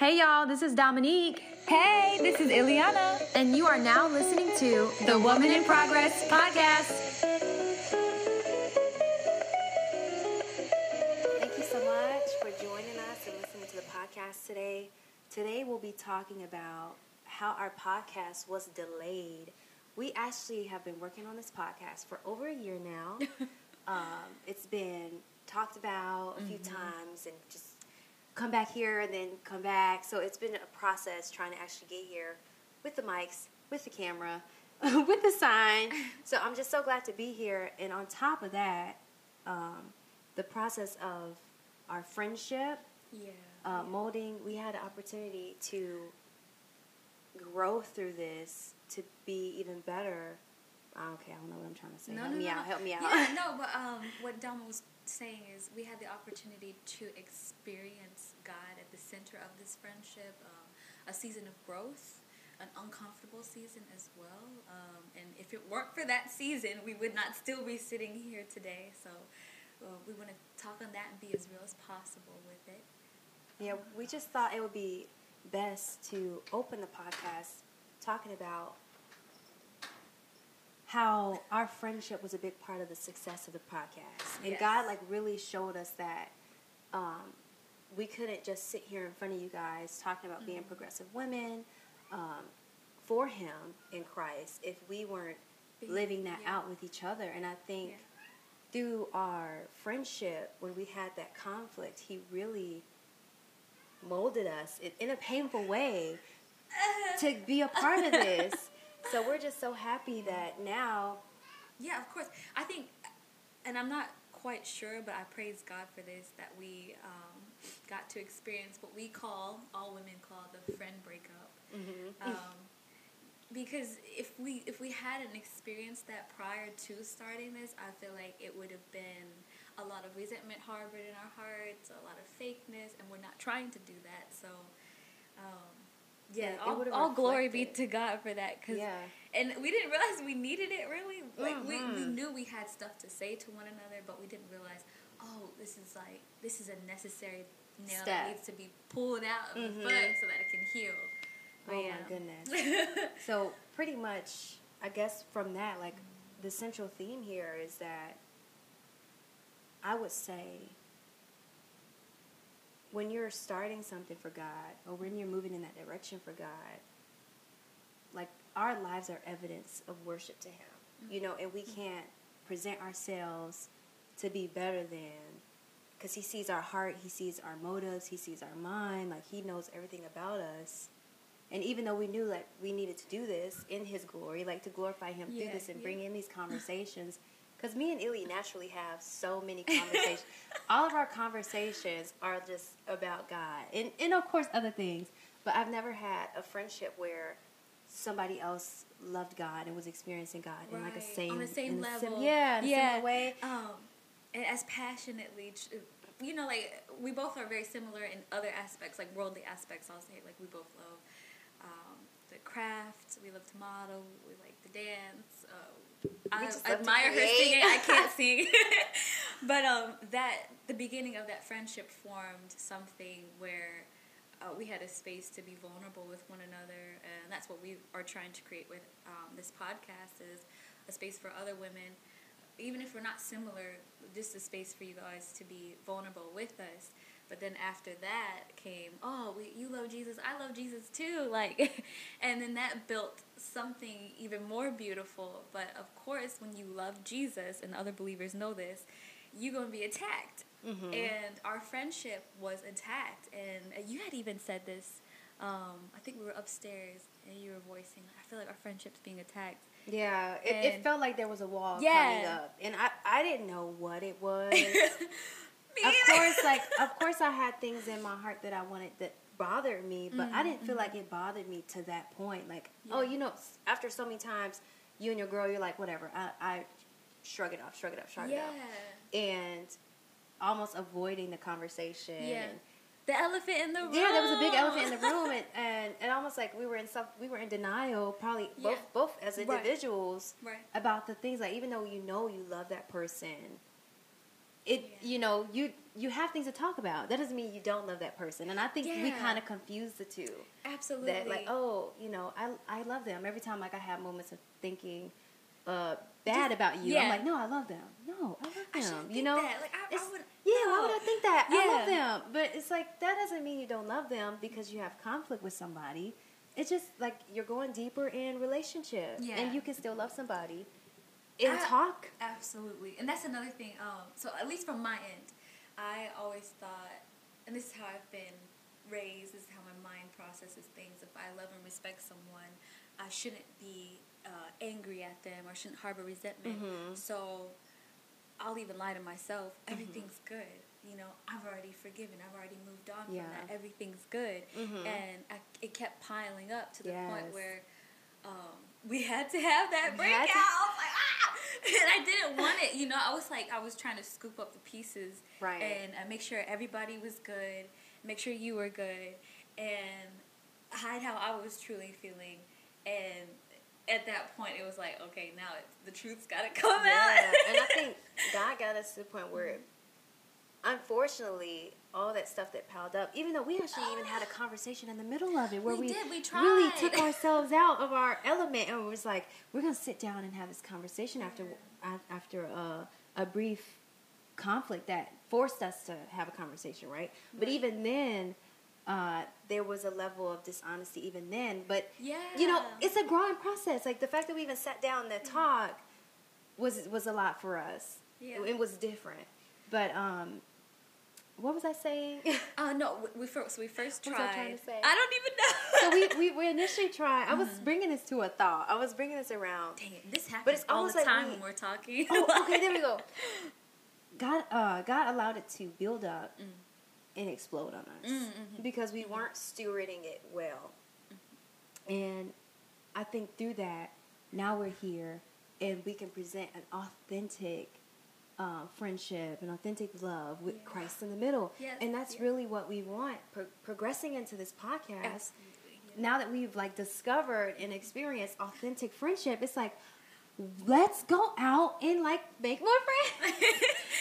Hey y'all, this is Dominique. Hey, this is Ileana. And you are now listening to the Woman in Progress podcast. Thank you so much for joining us and listening to the podcast today. Today we'll be talking about how our podcast was delayed. We actually have been working on this podcast for over a year now. It's been talked about a few times and just come back here and then come back. So it's been a process trying to actually get here with the mics, with the camera, with the sign. So I'm just so glad to be here. And on top of that, the process of our friendship, molding, we had an opportunity to grow through this to be even better. Okay, I don't know what I'm trying to say. Help me out. Yeah, no, but what Dom was saying is we had the opportunity to experience God at the center of this friendship, a season of growth, an uncomfortable season as well. And if it weren't for that season, we would not still be sitting here today. So we want to talk on that and be as real as possible with it. Yeah, we just thought it would be best to open the podcast talking about how our friendship was a big part of the success of the podcast. And God really showed us that we couldn't just sit here in front of you guys talking about being progressive women for Him in Christ if we weren't living that out with each other. And I think through our friendship, when we had that conflict, He really molded us in a painful way to be a part of this. So we're just so happy that now... Yeah, of course. I think, and I'm not quite sure, but I praise God for this, that we got to experience what we call, all women call, the friend breakup. Because if we hadn't experienced that prior to starting this, I feel like it would have been a lot of resentment harbored in our hearts, a lot of fakeness, and we're not trying to do that. So... all glory be to God for that. And we didn't realize we needed it, really. Like, we knew we had stuff to say to one another, but we didn't realize, this is a necessary nail that needs to be pulled out of the foot so that it can heal. But, my goodness. So, pretty much, I guess from that, the central theme here is that I would say... when you're starting something for God, or when you're moving in that direction for God, our lives are evidence of worship to Him, and we can't present ourselves to be better than, because He sees our heart, He sees our motives, He sees our mind, He knows everything about us. And even though we knew, we needed to do this in His glory, to glorify Him through this and bring in these conversations, because me and Illy naturally have so many conversations. All of our conversations are just about God. And, of course, other things. But I've never had a friendship where somebody else loved God and was experiencing God in on the same level. Similar way. And as passionately. We both are very similar in other aspects, worldly aspects, I'll say. We both love the craft. We love to model. We like to dance. I admire her singing. I can't sing. But the beginning of that friendship formed something where we had a space to be vulnerable with one another. And that's what we are trying to create with this podcast, is a space for other women. Even if we're not similar, just a space for you guys to be vulnerable with us. But then after that came, you love Jesus, I love Jesus too. And then that built something even more beautiful. But of course, when you love Jesus, and other believers know this, you're going to be attacked. And our friendship was attacked. And you had even said this. I think we were upstairs and you were voicing, I feel like our friendship's being attacked. Yeah, it felt like there was a wall coming up. And I didn't know what it was. Of course, I had things in my heart that I wanted that bothered me, but I didn't feel like it bothered me to that point. After so many times, you and your girl, you're like, whatever. I shrug it off. And almost avoiding the conversation. Yeah, the elephant in the room. Yeah, there was a big elephant in the room, and almost we were in denial, probably both as individuals about the things. Even though you know you love that person. you know, you have things to talk about. That doesn't mean you don't love that person. And I think we kind of confuse the two. Absolutely. That, like, oh, you know, I love them. Every time, like, I have moments of thinking bad about you, I'm like, no, I love them. No, I love them. I shouldn't think that. Like, why would I think that? Yeah. I love them. But it's like, that doesn't mean you don't love them because you have conflict with somebody. It's just like you're going deeper in relationship. Yeah. And you can still love somebody and talk. Absolutely. And that's another thing. So at least from my end, I always thought, and this is how I've been raised, this is how my mind processes things. If I love and respect someone, I shouldn't be angry at them or shouldn't harbor resentment. Mm-hmm. So I'll even lie to myself. Everything's good. You know, I've already forgiven. I've already moved on from that. Everything's good. Mm-hmm. And it kept piling up to the point where we had to have that breakout. I was like, ah! And I didn't want it. You know, I was like, I was trying to scoop up the pieces. Right. And make sure everybody was good. Make sure you were good. And hide how I was truly feeling. And at that point, it was like, okay, now the truth's got to come out. And I think God got us to the point where... unfortunately, all that stuff that piled up, even though we actually even had a conversation in the middle of it where we really took ourselves out of our element and was like, we're going to sit down and have this conversation after a brief conflict that forced us to have a conversation, right? But even then, there was a level of dishonesty even then. But, you know, it's a growing process. Like, the fact that we even sat down to talk was a lot for us. Yeah. It was different. But, what was I saying? We first tried. What was I trying to say? I don't even know. So we initially tried. I was bringing this to a thought. I was bringing this around. Dang it, this happens all the time when we're talking. Oh, okay, there we go. God allowed it to build up and explode on us because we weren't stewarding it well. And I think through that, now we're here and we can present an authentic friendship and authentic love with Christ in the middle. Yes, and that's really what we want progressing into this podcast. Yes. Now that we've like discovered and experienced authentic friendship, it's like, let's go out and like make more friends.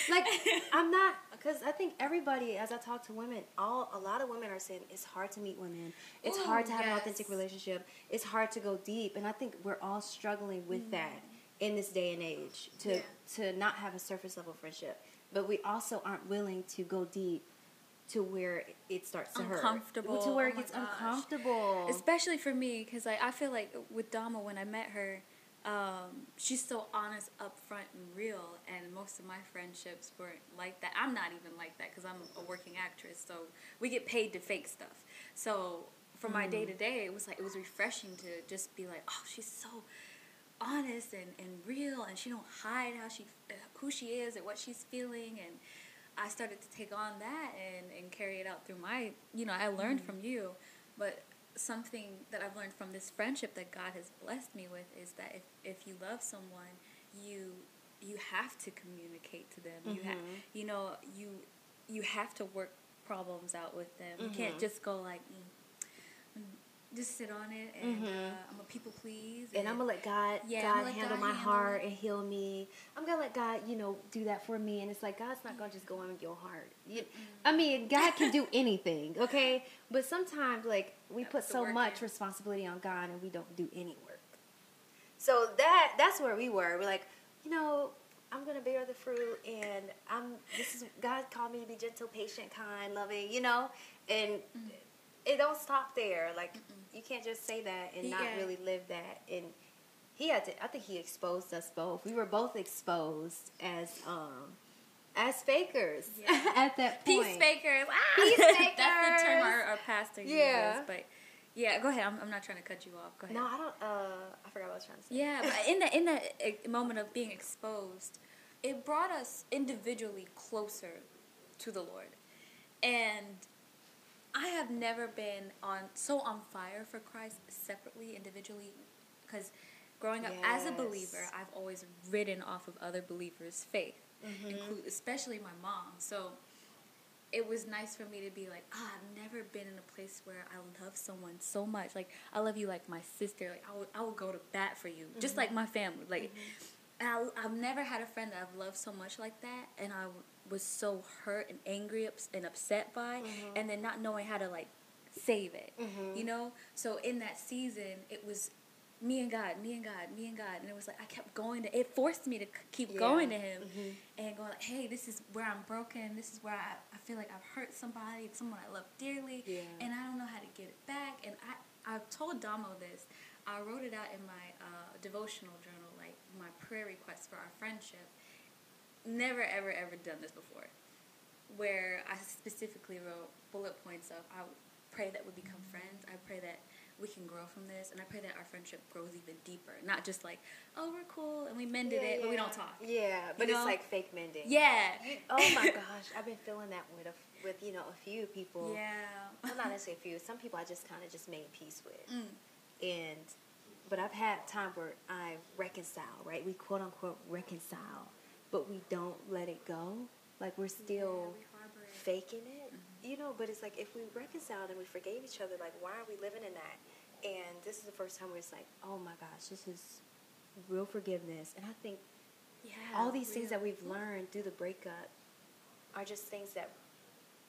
Like, I'm not, because I think everybody, as I talk to women, a lot of women are saying it's hard to meet women. It's hard to have an authentic relationship. It's hard to go deep. And I think we're all struggling with that. In this day and age, to not have a surface level friendship, but we also aren't willing to go deep to where it starts to hurt, to where it gets uncomfortable. Especially for me, because like I feel like with Dama, when I met her, she's so honest, upfront, and real. And most of my friendships weren't like that. I'm not even like that because I'm a working actress, so we get paid to fake stuff. So for my day to day, it was like it was refreshing to just be like, oh, she's so honest and real, and she don't hide who she is and what she's feeling. And I started to take on that and carry it out through my, you know, I learned from you. But something that I've learned from this friendship that God has blessed me with is that if you love someone, you have to communicate to them. You have to work problems out with them. You can't just go like just sit on it, and I'm a people please. And I'm going to let God handle my heart and heal me. I'm going to let God, you know, do that for me. And it's like, God's not going to just go in with your heart. I mean, God can do anything, okay? But sometimes, like, we put so much responsibility on God and we don't do any work. So that's where we were. We're like, you know, I'm going to bear the fruit, and God called me to be gentle, patient, kind, loving, you know? And... it don't stop there. Like, you can't just say that and not really live that. And I think he exposed us both. We were both exposed as fakers at that point. Peace fakers. Ah! Peace fakers. That's the term our pastor uses. But go ahead. I'm not trying to cut you off. Go ahead. No, I don't. I forgot what I was trying to say. Yeah, but in that moment of being exposed, it brought us individually closer to the Lord. And I have never been on fire for Christ separately, individually, because growing up as a believer, I've always ridden off of other believers' faith, especially my mom. So it was nice for me to be like, I've never been in a place where I love someone so much. Like, I love you like my sister. Like, I will go to bat for you, just like my family. Like, and I've never had a friend that I've loved so much like that, and I was so hurt and angry and upset by, mm-hmm. and then not knowing how to, like, save it, mm-hmm. you know? So in that season, it was me and God, and it was like I kept going to, it forced me to keep going to him, mm-hmm. and going like, hey, this is where I'm broken, this is where I feel like I've hurt somebody, it's someone I love dearly, and I don't know how to get it back. And I've told Damo this. I wrote it out in my devotional journal, like my prayer request for our friendship. Never, ever, ever done this before, where I specifically wrote bullet points of, I pray that we become friends, I pray that we can grow from this, and I pray that our friendship grows even deeper. Not just like, oh, we're cool, and we mended it, but we don't talk. Yeah, but it's like fake mending. Yeah. Oh, my gosh. I've been feeling that with you know, a few people. Yeah. Well, not necessarily a few. Some people I just kind of just made peace with. Mm. But I've had time where I reconcile, right? We quote-unquote reconcile, but we don't let it go. Like, we're still faking it. You know, but it's like, if we reconciled and we forgave each other, like, why are we living in that? And this is the first time where it's like, oh, my gosh, this is real forgiveness. And I think all these things that we've learned through the breakup are just things that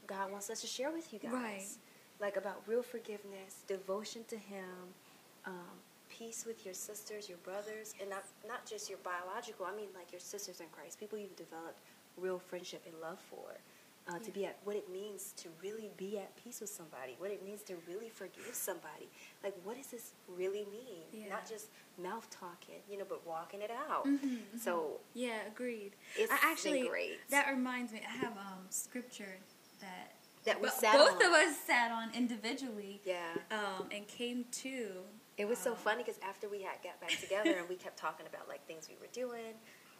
God wants us to share with you guys. Right. Like, about real forgiveness, devotion to him, peace with your sisters, your brothers, and not just your biological, I mean, like, your sisters in Christ, people you've developed real friendship and love for. To be at what it means to really be at peace with somebody, what it means to really forgive somebody. Like, what does this really mean? Yeah. Not just mouth talking, you know, but walking it out. Mm-hmm, so yeah, agreed. It's been great. That reminds me, I have scripture that we sat both of us sat on individually. Yeah, and came to. It was so funny because after we got back together and we kept talking about like things we were doing.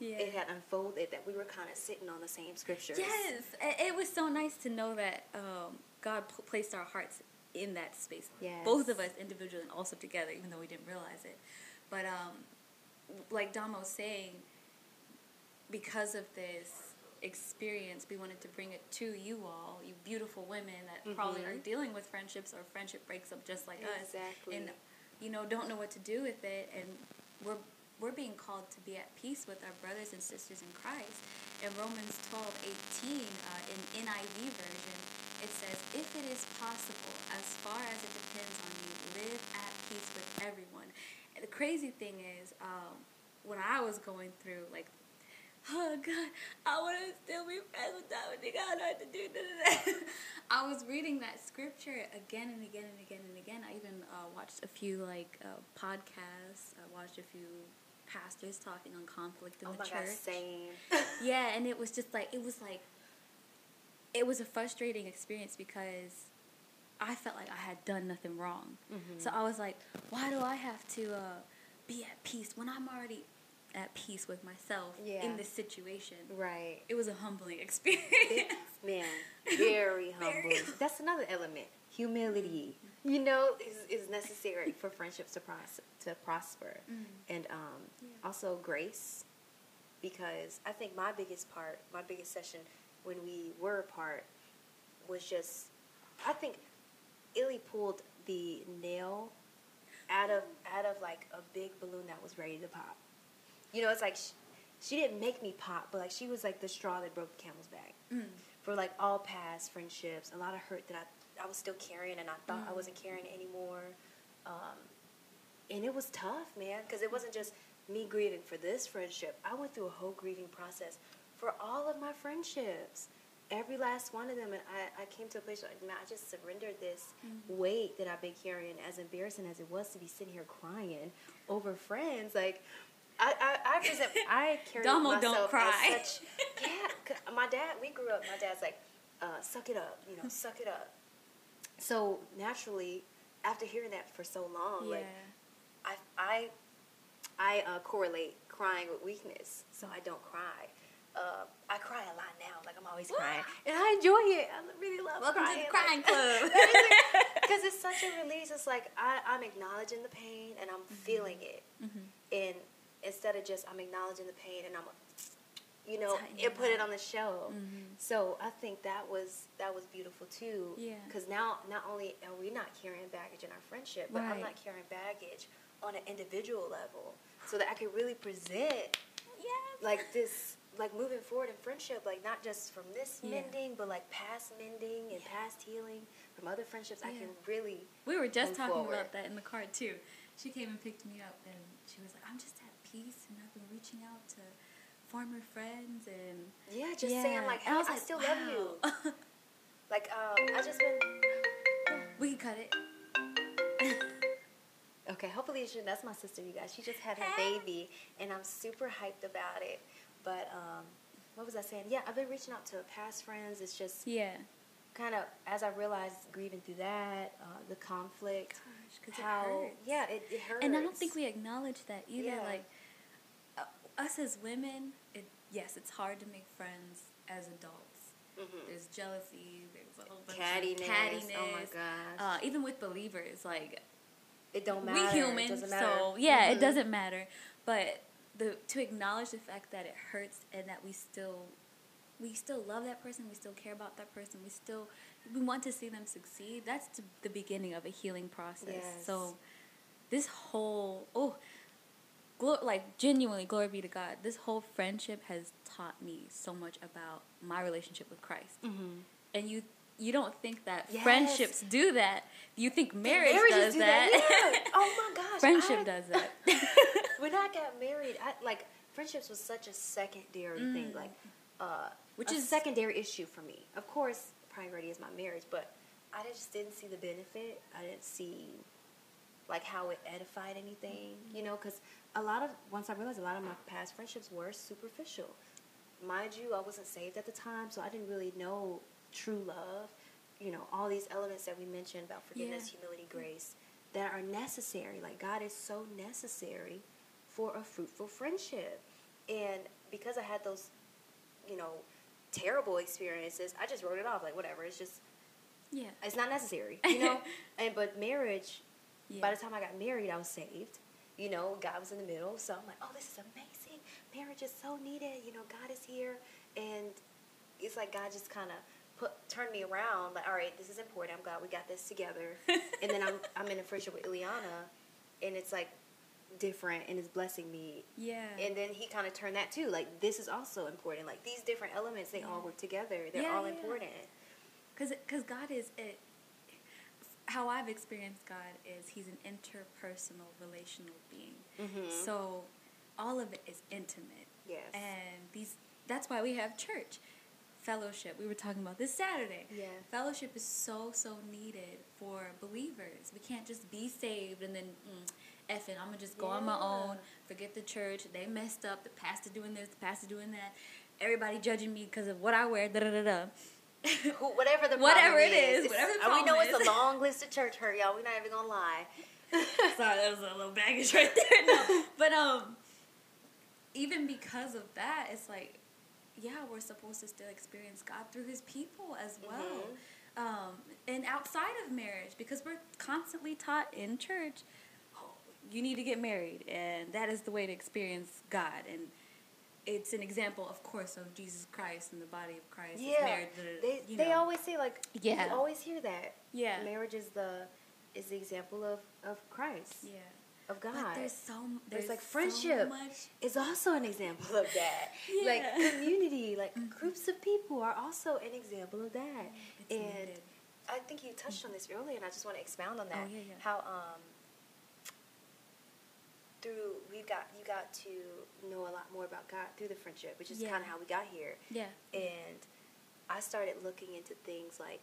Yeah. It had unfolded that we were kind of sitting on the same scriptures. Yes, it was so nice to know that God placed our hearts in that space. Yes. Both of us individually and also together, even though we didn't realize it. But like Dom was saying, because of this experience, we wanted to bring it to you all, you beautiful women that mm-hmm. probably are dealing with friendships or friendship breaks up just like us, and you know don't know what to do with it, and we're being called to be at peace with our brothers and sisters in Christ. In Romans 12:18, in NIV version, it says, if it is possible, as far as it depends on you, live at peace with everyone. And the crazy thing is, when I was going through, like, oh, God, I want to still be friends with Dominique. I don't have to do that. I was reading that scripture again and again and again and again. I even watched a few, like, podcasts. I watched a few pastors talking on conflict in the church. Oh my gosh, same. Yeah, and it was a frustrating experience because I felt like I had done nothing wrong. Mm-hmm. So I was like, why do I have to be at peace when I'm already at peace with myself in this situation? Right. It was a humbling experience. Man, very humbling. That's another element. Humility, mm-hmm. you know, is necessary for friendships to prosper. Mm-hmm. And also grace, because I think my biggest session when we were apart was just, I think Illy pulled the nail out of like a big balloon that was ready to pop. You know, it's like she didn't make me pop, but like she was like the straw that broke the camel's back. Mm. For like all past friendships, a lot of hurt that I was still carrying, and I thought I wasn't carrying it anymore. And it was tough, man, because it wasn't just me grieving for this friendship. I went through a whole grieving process for all of my friendships, every last one of them. And I came to a place where I just surrendered this weight that I've been carrying, as embarrassing as it was to be sitting here crying over friends. Like, I carried myself don't cry. As such. Yeah, my dad, we grew up, my dad's like, suck it up, you know, suck it up. So naturally, after hearing that for so long, like, I correlate crying with weakness, so I don't cry. I cry a lot now, like I'm always crying, and I enjoy it. I really love crying. Welcome to the crying club. Because it's such a release. It's like I'm acknowledging the pain and I'm feeling it, and instead of just I'm acknowledging the pain and I'm, you know, and put it on the shelf. Mm-hmm. So I think that was beautiful too. Yeah. Because now not only are we not carrying baggage in our friendship, but I'm not carrying baggage on an individual level, so that I could really present like this like moving forward in friendship, like not just from this mending, but like past mending and past healing from other friendships. I can really. We were just talking about that in the car too. She came and picked me up, and she was like, "I'm just at peace, and I've been reaching out to former friends and saying like, hey, I still love you." Like I just been. We can cut it. Okay, hopefully that's my sister, you guys. She just had her baby, and I'm super hyped about it. But what was I saying? Yeah, I've been reaching out to past friends. It's just kind of, as I realized, grieving through that, the conflict. Gosh, how, it hurts. Yeah, it hurts. And I don't think we acknowledge that either. Yeah. Like, us as women, it's hard to make friends as adults. Mm-hmm. There's jealousy. There's a whole bunch of cattiness. Oh, my gosh. Even with believers, like, it don't matter. We humans, so, it doesn't matter. But to acknowledge the fact that it hurts and that we still love that person, we still care about that person, we want to see them succeed, that's the beginning of a healing process. Yes. So this whole, genuinely, glory be to God, this whole friendship has taught me so much about my relationship with Christ. Mm-hmm. And you don't think that friendships do that. You think marriage does that. Yeah. Oh, my gosh. Friendship does that. When I got married, friendships was such a secondary thing. Like, which is a secondary issue for me. Of course, priority is my marriage, but I just didn't see the benefit. I didn't see, like, how it edified anything, you know, because once I realized a lot of my past friendships were superficial. Mind you, I wasn't saved at the time, so I didn't really know true love, you know, all these elements that we mentioned about forgiveness, humility, grace, that are necessary. Like, God is so necessary for a fruitful friendship. And because I had those, you know, terrible experiences, I just wrote it off. Like, whatever, it's just, it's not necessary, you know? But marriage, by the time I got married, I was saved. You know, God was in the middle. So I'm like, oh, this is amazing. Marriage is so needed. You know, God is here. And it's like God just kind of turned me around, like, all right, this is important. I'm glad we got this together. And then I'm in a friendship with Ileana, and it's like different, and it's blessing me. Yeah. And then he kind of turned that too. Like, this is also important. Like, these different elements, they all work together. They're all important. Because God is it. How I've experienced God is He's an interpersonal, relational being. Mm-hmm. So all of it is intimate. Yes. And that's why we have church. Fellowship. We were talking about this Saturday. Yeah. Fellowship is so, so needed for believers. We can't just be saved and then, effing, I'm going to just go on my own, forget the church. They messed up. The pastor doing this, the pastor doing that. Everybody judging me because of what I wear, da-da-da-da. Whatever the problem is. Whatever the problem is. We know it's a long list of church hurt, y'all. We're not even going to lie. Sorry, that was a little baggage right there. No. But even because of that, it's like, we're supposed to still experience God through His people as well. Mm-hmm. And outside of marriage, because we're constantly taught in church, you need to get married, and that is the way to experience God. And it's an example, of course, of Jesus Christ and the body of Christ. Yeah, marriage, they always say, like, you always hear that. Yeah. Marriage is the example of Christ. Yeah. Of God. But there's like friendship is also an example of that. Like community, like groups of people are also an example of that. It's and needed. I think you touched on this earlier, and I just want to expound on that. Oh, yeah. How you got to know a lot more about God through the friendship, which is kind of how we got here. Yeah. And I started looking into things like,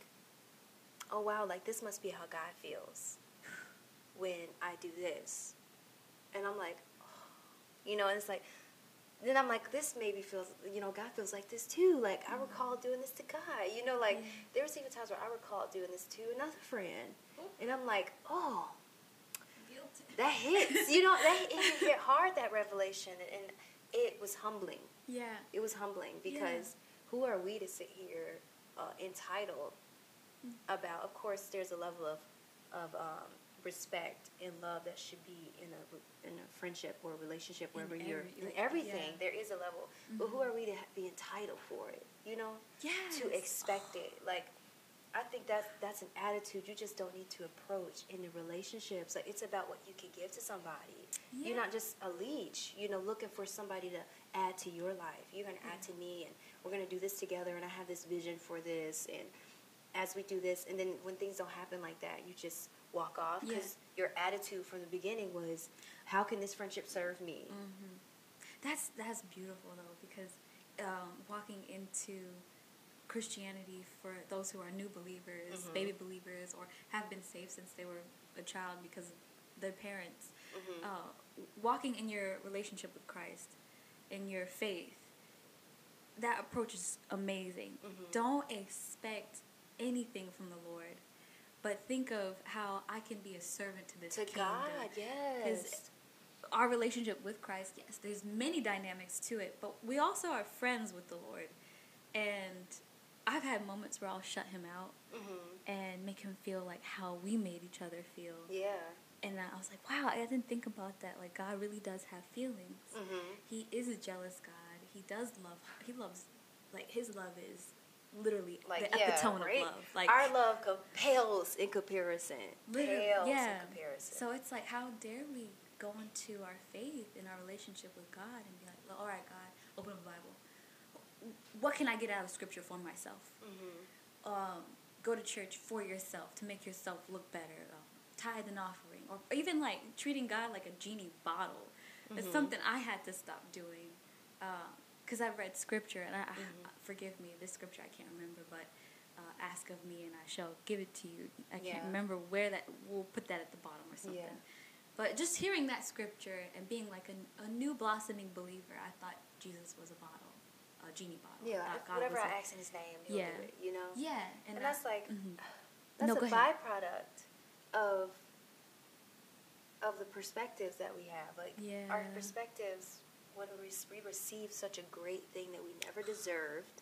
oh wow, like this must be how God feels when I do this. And I'm like, oh. You know, and it's like, then I'm like, this maybe feels, you know, God feels like this too. Like, I recall doing this to God. You know, like, there was even times where I recall doing this to another friend. And I'm like, oh, that hits. You know, it hit hard, that revelation. And it was humbling. Yeah. It was humbling because who are we to sit here entitled about? Of course, there's a level of respect and love that should be in a friendship or a relationship, wherever you're in everything. There is a level, but who are we to be entitled for it? You know, to expect it. Like, I think that's an attitude you just don't need to approach in the relationships. Like, it's about what you can give to somebody. Yeah. You're not just a leech, you know, looking for somebody to add to your life. You're going to add to me, and we're going to do this together, and I have this vision for this, and as we do this. And then when things don't happen like that, you just walk off because your attitude from the beginning was, how can this friendship serve me? Mm-hmm. That's beautiful, though, because walking into Christianity for those who are new believers, baby believers, or have been saved since they were a child because of their parents, walking in your relationship with Christ, in your faith, that approach is amazing. Don't expect anything from the Lord, but think of how I can be a servant to this kingdom. God, yes. Our relationship with Christ, yes, there's many dynamics to it, but we also are friends with the Lord. And I've had moments where I'll shut him out and make him feel like how we made each other feel. Yeah. And I was like, wow, I didn't think about that. Like, God really does have feelings. He is a jealous God. He does love. He loves, like, his love is literally like, the epitome of love. Like, our love pales in comparison. Pales in comparison. So it's like, how dare we go into our faith and our relationship with God and be like, well, all right, God, open up the Bible. What can I get out of Scripture for myself? Go to church for yourself, to make yourself look better. Tithe and offering. Or even, like, treating God like a genie bottle. It's something I had to stop doing. Because I've read Scripture, and I forgive me, this Scripture I can't remember, but ask of me and I shall give it to you. I can't remember where that, we'll put that at the bottom or something. But just hearing that Scripture and being like a new blossoming believer, I thought Jesus was a bottle. Genie bottle. Yeah, whatever I ask in his name, he'll do it, you know? Yeah. And that's like, that's a byproduct of the perspectives that we have. Like, our perspectives, when we receive such a great thing that we never deserved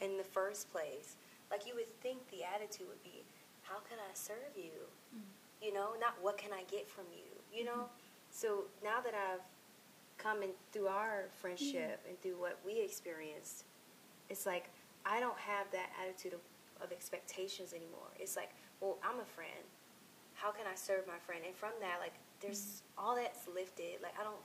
in the first place, like, you would think the attitude would be, how can I serve you? You know, not what can I get from you, you know? So now that I've coming through our friendship and through what we experienced, it's like I don't have that attitude of expectations anymore. It's like, well, I'm a friend. How can I serve my friend? And from that, like, there's all that's lifted. Like, I don't,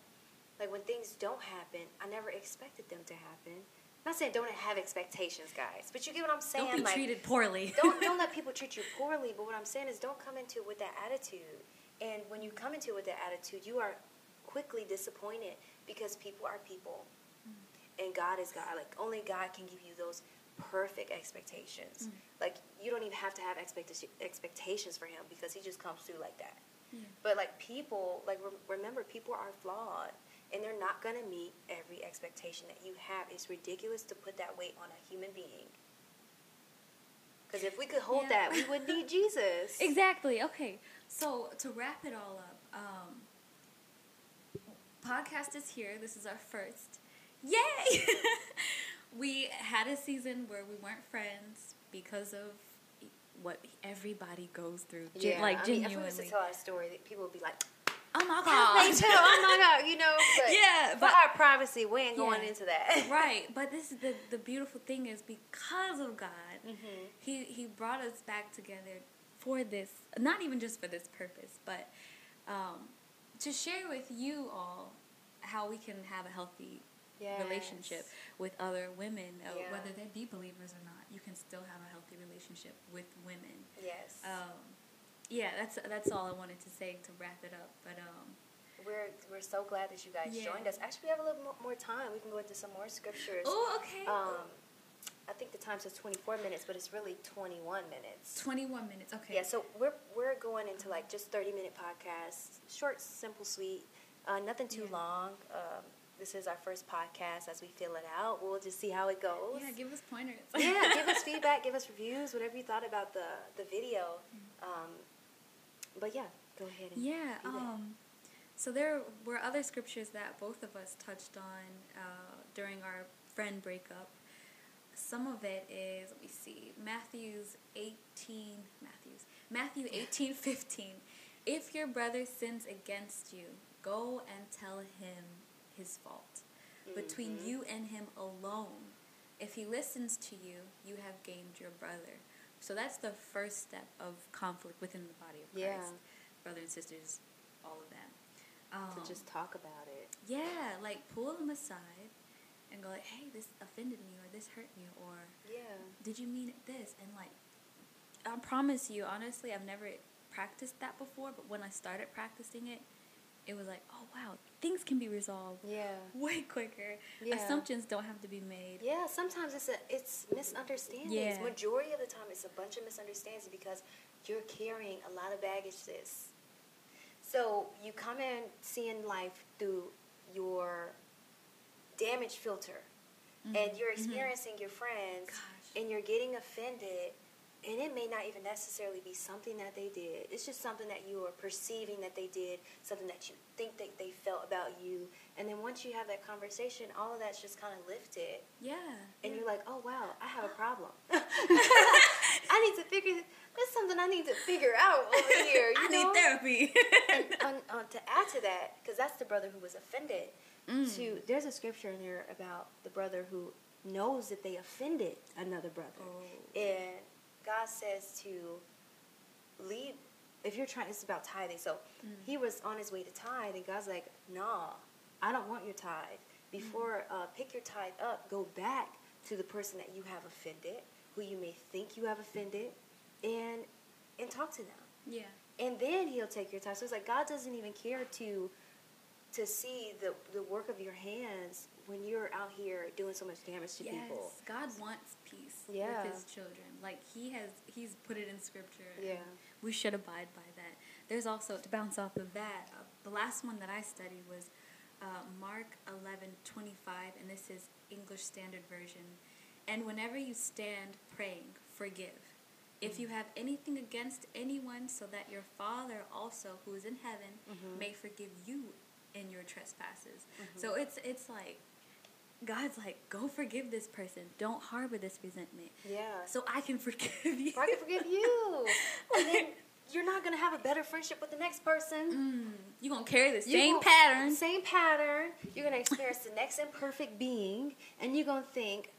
like, when things don't happen, I never expected them to happen. I'm not saying don't have expectations, guys, but you get what I'm saying. Don't be treated poorly. don't let people treat you poorly. But what I'm saying is, don't come into it with that attitude. And when you come into it with that attitude, you are quickly disappointed because people are people and God is God. Like, only God can give you those perfect expectations. Like, you don't even have to have expectations for him because he just comes through like that. But, like, people, like, remember, people are flawed and they're not going to meet every expectation that you have. It's ridiculous to put that weight on a human being. Because if we could hold that, we would need Jesus. Exactly. Okay. So to wrap it all up, podcast is here. This is our first. Yay! We had a season where we weren't friends because of what everybody goes through. Genuinely. If we was to tell our story, that people would be like, oh my God. They too. Oh my God. You know? But but our privacy, we ain't going into that. Right. But this is the beautiful thing is because of God, he brought us back together for this, not even just for this purpose, but to share with you all how we can have a healthy relationship with other women, whether they be believers or not. You can still have a healthy relationship with women. Yes. That's all I wanted to say to wrap it up. But we're so glad that you guys joined us. Actually, we have a little more time. We can go into some more scriptures. Oh, okay. I think the time says 24 minutes, but it's really 21 minutes. 21 minutes, okay. Yeah, so we're going into, like, just 30-minute podcasts, short, simple, sweet, nothing too long. This is our first podcast. As we feel it out, we'll just see how it goes. Yeah, give us pointers. Yeah, give us feedback, give us reviews, whatever you thought about the video. But, yeah, go ahead. So there were other scriptures that both of us touched on during our friend breakup. Some of it is, let me see, Matthew 18:15. If your brother sins against you, go and tell him his fault. Between you and him alone, if he listens to you, you have gained your brother. So that's the first step of conflict within the body of Christ. Yeah. Brothers and sisters, all of them. To just talk about it. Yeah, like pull them aside and go like, hey, this offended me, or this hurt me, or did you mean this? And like, I promise you, honestly, I've never practiced that before, but when I started practicing it, it was like, oh, wow, things can be resolved way quicker. Yeah. Assumptions don't have to be made. Yeah, sometimes it's misunderstandings. Yeah. Majority of the time, it's a bunch of misunderstandings because you're carrying a lot of baggage, sis. So you come in seeing life through your damage filter, and you're experiencing your friends, and you're getting offended. And it may not even necessarily be something that they did. It's just something that you are perceiving that they did, something that you think that they felt about you. And then once you have that conversation, all of that's just kind of lifted. Yeah. And you're like, oh, wow, I have a problem. I need to figure this. That's something I need to figure out over here. You know? Need therapy. and to add to that, because that's the brother who was offended. There's a scripture in there about the brother who knows that they offended another brother. Oh. And God says to leave, if you're trying, it's about tithing. So he was on his way to tithe, and God's like, nah, I don't want your tithe. Before, pick your tithe up, go back to the person that you have offended, who you may think you have offended, and talk to them. Yeah. And then he'll take your tithe. So it's like God doesn't even care to see the work of your hands when you're out here doing so much damage to people. God wants peace with his children. Like he's put it in scripture. Yeah. We should abide by that. There's also, to bounce off of that, the last one that I studied was Mark 11:25, and this is English Standard Version. And whenever you stand praying, forgive. If you have anything against anyone, so that your Father also, who is in heaven, may forgive you in your trespasses. So it's like, God's like, go forgive this person. Don't harbor this resentment. Yeah. So I can forgive you. I can forgive you. And then you're not going to have a better friendship with the next person. You're going to carry the same pattern. Same pattern. You're going to experience the next imperfect being, and you're going to think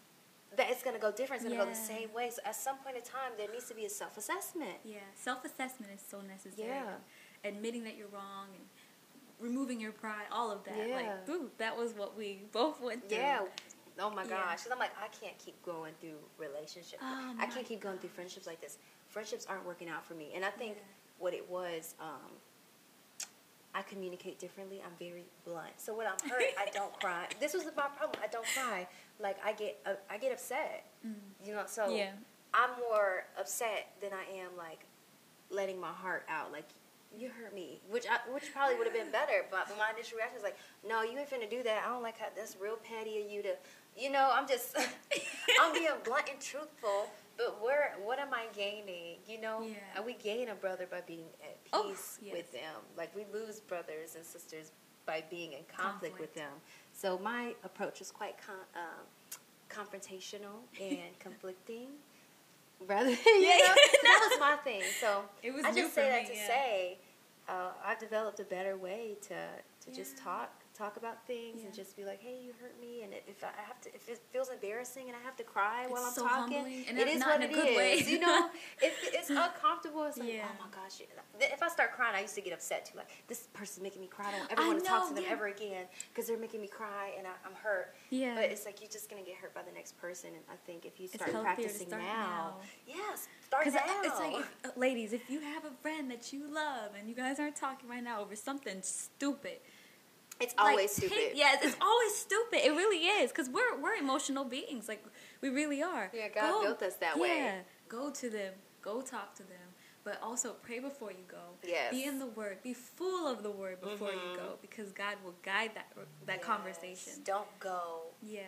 that it's going to go different. It's going to go the same way. So at some point in time, there needs to be a self-assessment. Yeah. Self-assessment is so necessary. Yeah. Admitting that you're wrong and removing your pride, all of that. Yeah. Like, ooh, that was what we both went through. Yeah. Oh, my gosh. Because I'm like, I can't keep going through relationships. Oh, I can't keep going through friendships like this. Friendships aren't working out for me. And I think what it was, I communicate differently. I'm very blunt. So when I'm hurt, I don't cry. This was my problem. I don't cry. Like, I get upset. You know, so I'm more upset than I am, like, letting my heart out. Like, you hurt me, which probably would have been better, but my initial reaction was like, no, you ain't finna do that. I don't like how that's real petty of you to, you know, I'm just, I'm being blunt and truthful, but what am I gaining, you know? Yeah. And we gain a brother by being at peace with them. Like, we lose brothers and sisters by being in conflict with them. So my approach is quite confrontational and conflicting. Rather, you know, that was my thing. So it was, I just say that to say, I've developed a better way to just talk about things and just be like, hey, you hurt me, and if it feels embarrassing and I have to cry while I'm talking, humbling. And it is not what in a good way. You know, it's uncomfortable. It's like, oh my gosh, if I start crying, I used to get upset too. Like, this person's making me cry. I don't ever want to talk to them ever again because they're making me cry and I'm hurt. Yeah. But it's like, you're just gonna get hurt by the next person. And I think if you start practicing now, start now. It's like, ladies, if you have a friend that you love and you guys aren't talking right now over something stupid. It's always stupid. It's always stupid. It really is, because we're emotional beings. Like, we really are. Yeah, God built us that way. Yeah, go to them. Go talk to them. But also pray before you go. Yes. Be in the Word. Be full of the Word before you go, because God will guide that conversation. Don't go. Yeah.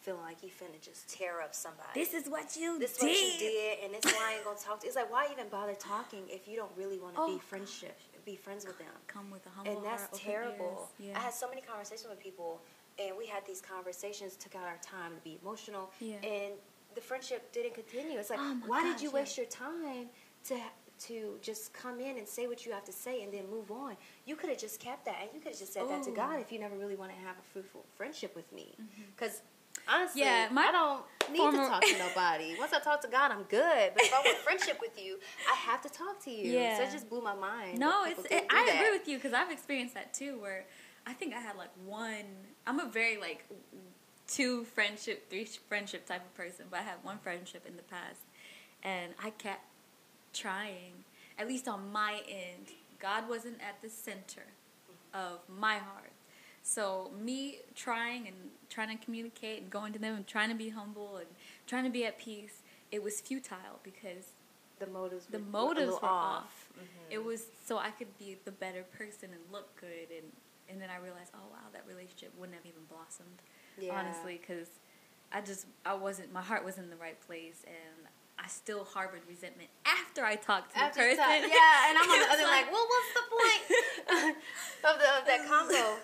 Feeling like you finna just tear up somebody. This is what you did, and this is why I ain't gonna talk to you. It's like, why even bother talking if you don't really want to be friends with them? Come with a humble heart. And that's terrible. Yeah. I had so many conversations with people, and we had these conversations, took out our time to be emotional, and the friendship didn't continue. It's like, why did you waste your time to just come in and say what you have to say and then move on? You could have just kept that, and you could have just said that to God if you never really want to have a fruitful friendship with me. Because Honestly, yeah, I don't need to talk to nobody. Once I talk to God, I'm good. But if I want friendship with you, I have to talk to you. Yeah. So it just blew my mind. No, I agree with you because I've experienced that too, where I think I had like one. I'm a very like three friendship type of person, but I had one friendship in the past, and I kept trying. At least on my end, God wasn't at the center of my heart. So me trying to communicate and going to them and trying to be humble and trying to be at peace, it was futile because the motives were off. Mm-hmm. It was so I could be the better person and look good. And then I realized, oh, wow, that relationship wouldn't have even blossomed, honestly, because my heart was in the right place, and I still harbored resentment after I talked to the person. And I'm on the other like, well, what's the point of that combo?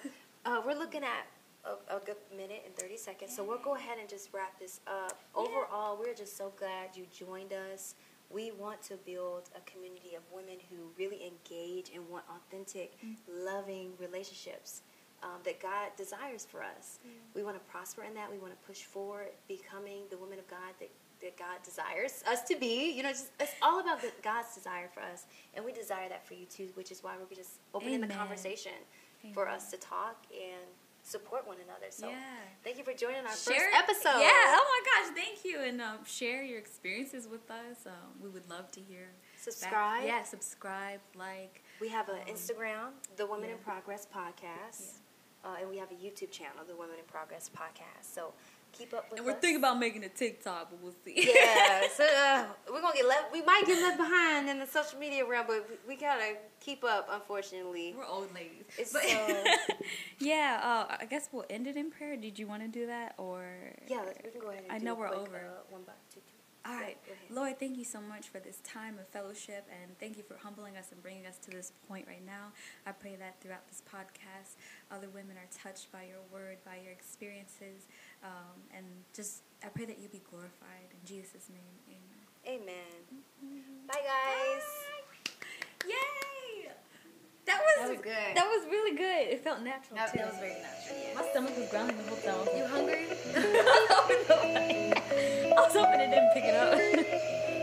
We're looking at a good minute and 30 seconds, so we'll go ahead and just wrap this up. Overall, we're just so glad you joined us. We want to build a community of women who really engage and want authentic, loving relationships that God desires for us. Yeah. We want to prosper in that. We want to push forward, becoming the women of God that God desires us to be. You know, it's all about God's desire for us, and we desire that for you too, which is why we're just opening the conversation for us to talk and support one another. So thank you for joining our first episode. Yeah, oh my gosh, thank you. And share your experiences with us. We would love to hear. Subscribe. Yeah, subscribe, like. We have an Instagram, The Woman in Progress Podcast, and we have a YouTube channel, The Woman in Progress Podcast. So keep up with us. And we're thinking about making a TikTok, but we'll see. Yeah, so we're gonna get left. We might get left behind in the social media realm, but we gotta keep up. Unfortunately, we're old ladies. I guess we'll end it in prayer. Did you want to do that, or we can go ahead. I know we're over. One by two. All right, Lord, thank you so much for this time of fellowship, and thank you for humbling us and bringing us to this point right now. I pray that throughout this podcast, other women are touched by your word, by your experiences, and just I pray that you be glorified. In Jesus' name, amen. Amen. Mm-hmm. Bye, guys. Bye. Yay! That was good. That was really good. It felt natural, too. That was very natural. Yeah. My stomach was growling the whole time. You hungry? I was hoping it didn't pick it up.